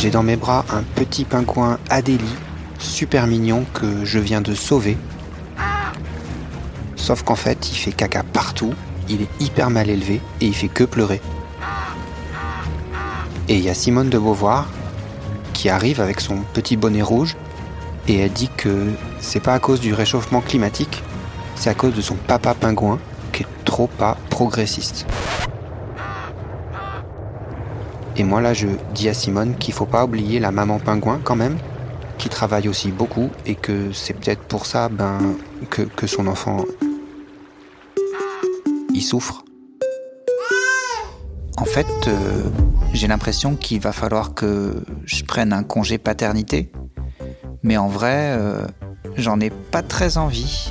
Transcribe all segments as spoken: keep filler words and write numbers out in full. J'ai dans mes bras un petit pingouin Adélie, super mignon, que je viens de sauver. Sauf qu'en fait, il fait caca partout, il est hyper mal élevé et il fait que pleurer. Et il y a Simone de Beauvoir qui arrive avec son petit bonnet rouge et elle dit que c'est pas à cause du réchauffement climatique, c'est à cause de son papa pingouin qui est trop pas progressiste. Et moi là je dis à Simone qu'il faut pas oublier la maman pingouin quand même, qui travaille aussi beaucoup et que c'est peut-être pour ça ben, que, que son enfant il souffre. En fait, euh, j'ai l'impression qu'il va falloir que je prenne un congé paternité, mais en vrai, euh, j'en ai pas très envie.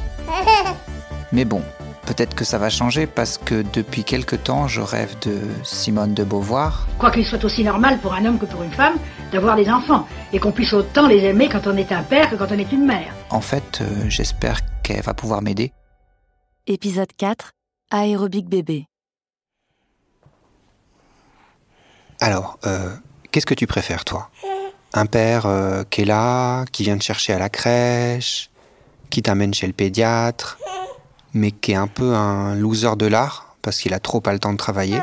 Mais bon, peut-être que ça va changer parce que depuis quelque temps, je rêve de Simone de Beauvoir. Quoi qu'il soit aussi normal pour un homme que pour une femme d'avoir des enfants et qu'on puisse autant les aimer quand on est un père que quand on est une mère. En fait, euh, j'espère qu'elle va pouvoir m'aider. Épisode quatre, aérobic bébé. Alors, euh, qu'est-ce que tu préfères, toi ? Un père euh, qui est là, qui vient te chercher à la crèche, qui t'amène chez le pédiatre, mais qui est un peu un loser de l'art, parce qu'il a trop pas le temps de travailler.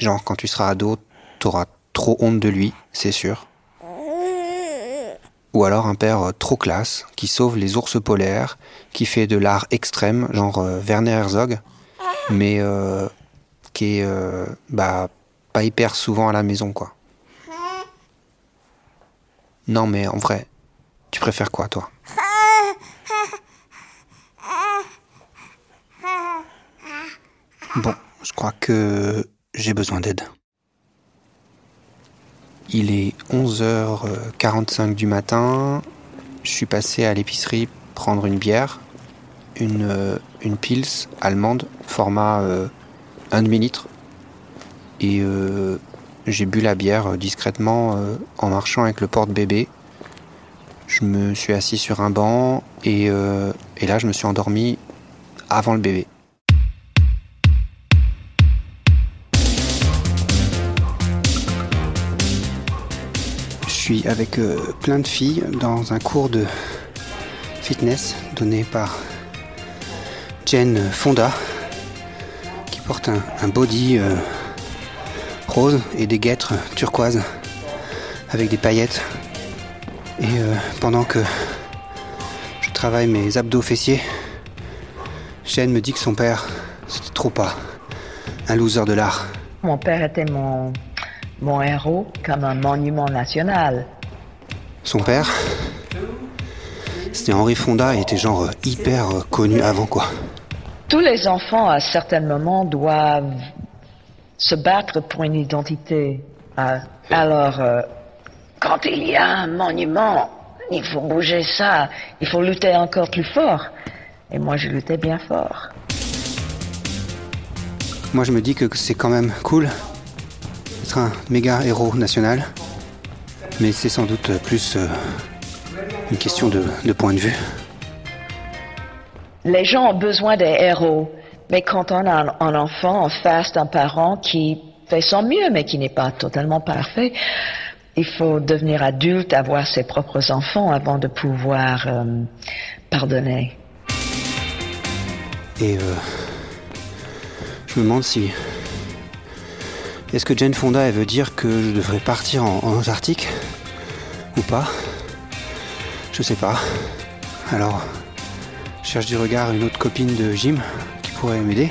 Genre, quand tu seras ado, t'auras trop honte de lui, c'est sûr. Ou alors un père euh, trop classe, qui sauve les ours polaires, qui fait de l'art extrême, genre euh, Werner Herzog, mais euh, qui est... Euh, bah, pas hyper souvent à la maison, quoi. Non, mais en vrai, tu préfères quoi, toi ? Bon, je crois que j'ai besoin d'aide. Il est onze heures quarante-cinq du matin. Je suis passé à l'épicerie prendre une bière, une, une pils allemande, format euh, un demi-litre. Et euh, j'ai bu la bière discrètement euh, en marchant avec le porte-bébé. Je me suis assis sur un banc et, euh, et là je me suis endormi avant le bébé. Je suis avec euh, plein de filles dans un cours de fitness donné par Jane Fonda qui porte un, un body... Euh, rose et des guêtres turquoises avec des paillettes. Et euh, pendant que je travaille mes abdos fessiers, Jeanne me dit que son père, c'était trop pas un loser de l'art. Mon père était mon, mon héros comme un monument national. Son père, c'était Henri Fonda et était genre hyper connu avant, quoi. Tous les enfants à certains moments doivent se battre pour une identité. Alors, euh, quand il y a un monument, il faut bouger ça, il faut lutter encore plus fort. Et moi, je luttais bien fort. Moi, je me dis que c'est quand même cool d'être un méga héros national, mais c'est sans doute plus euh, une question de, de point de vue. Les gens ont besoin des héros. Mais quand on a un enfant en face d'un parent qui fait son mieux, mais qui n'est pas totalement parfait, il faut devenir adulte, avoir ses propres enfants avant de pouvoir euh, pardonner. Et euh, je me demande si... Est-ce que Jane Fonda, elle veut dire que je devrais partir en, en Antarctique ou pas ? Je sais pas. Alors, je cherche du regard une autre copine de gym pourrait m'aider.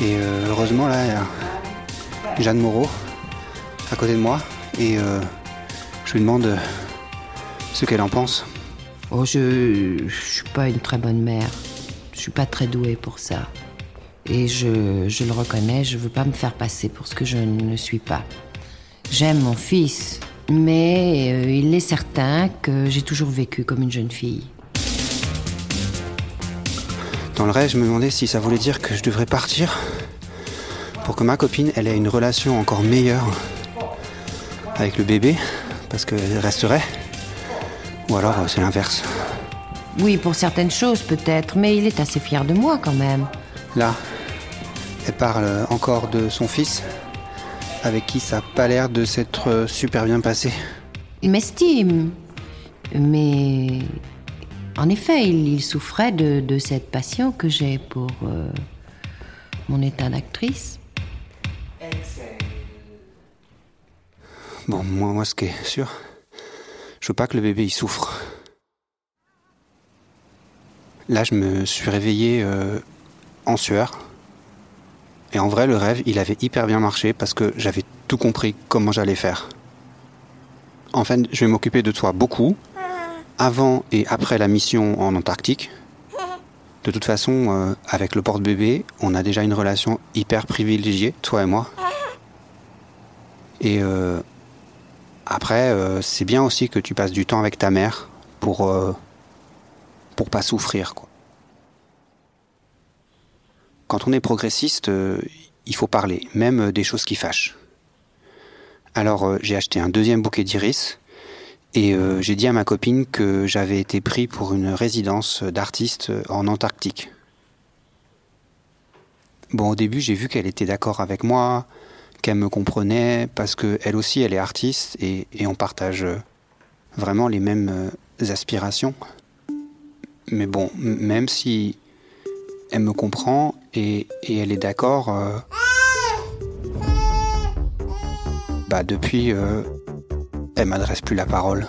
Et euh, heureusement, là, il y a Jeanne Moreau à côté de moi et euh, je lui demande ce qu'elle en pense. Oh, je, je suis pas une très bonne mère. Je suis pas très douée pour ça. Et je, je le reconnais, je veux pas me faire passer pour ce que je ne suis pas. J'aime mon fils, mais euh, il est certain que j'ai toujours vécu comme une jeune fille. Dans le rêve, je me demandais si ça voulait dire que je devrais partir pour que ma copine, elle ait une relation encore meilleure avec le bébé, parce qu'elle resterait, ou alors c'est l'inverse. Oui, pour certaines choses peut-être, mais il est assez fier de moi quand même. Là, elle parle encore de son fils avec qui ça n'a pas l'air de s'être super bien passé. Il m'estime, mais en effet, il, il souffrait de, de cette passion que j'ai pour euh, mon état d'actrice. Bon, moi, moi, ce qui est sûr, je veux pas que le bébé, il souffre. Là, je me suis réveillé euh, en sueur. Et en vrai, le rêve, il avait hyper bien marché parce que j'avais tout compris comment j'allais faire. En fait, je vais m'occuper de toi beaucoup, avant et après la mission en Antarctique. De toute façon, euh, avec le porte-bébé, on a déjà une relation hyper privilégiée, toi et moi. Et euh, après, euh, c'est bien aussi que tu passes du temps avec ta mère pour... Euh, pour pas souffrir, quoi. Quand on est progressiste, euh, il faut parler, même des choses qui fâchent. Alors euh, j'ai acheté un deuxième bouquet d'iris et euh, j'ai dit à ma copine que j'avais été pris pour une résidence d'artiste en Antarctique. Bon, au début, j'ai vu qu'elle était d'accord avec moi, qu'elle me comprenait, parce qu'elle aussi, elle est artiste et, et on partage vraiment les mêmes aspirations. Mais bon, même si elle me comprend et, et elle est d'accord, euh, bah depuis, euh, elle m'adresse plus la parole.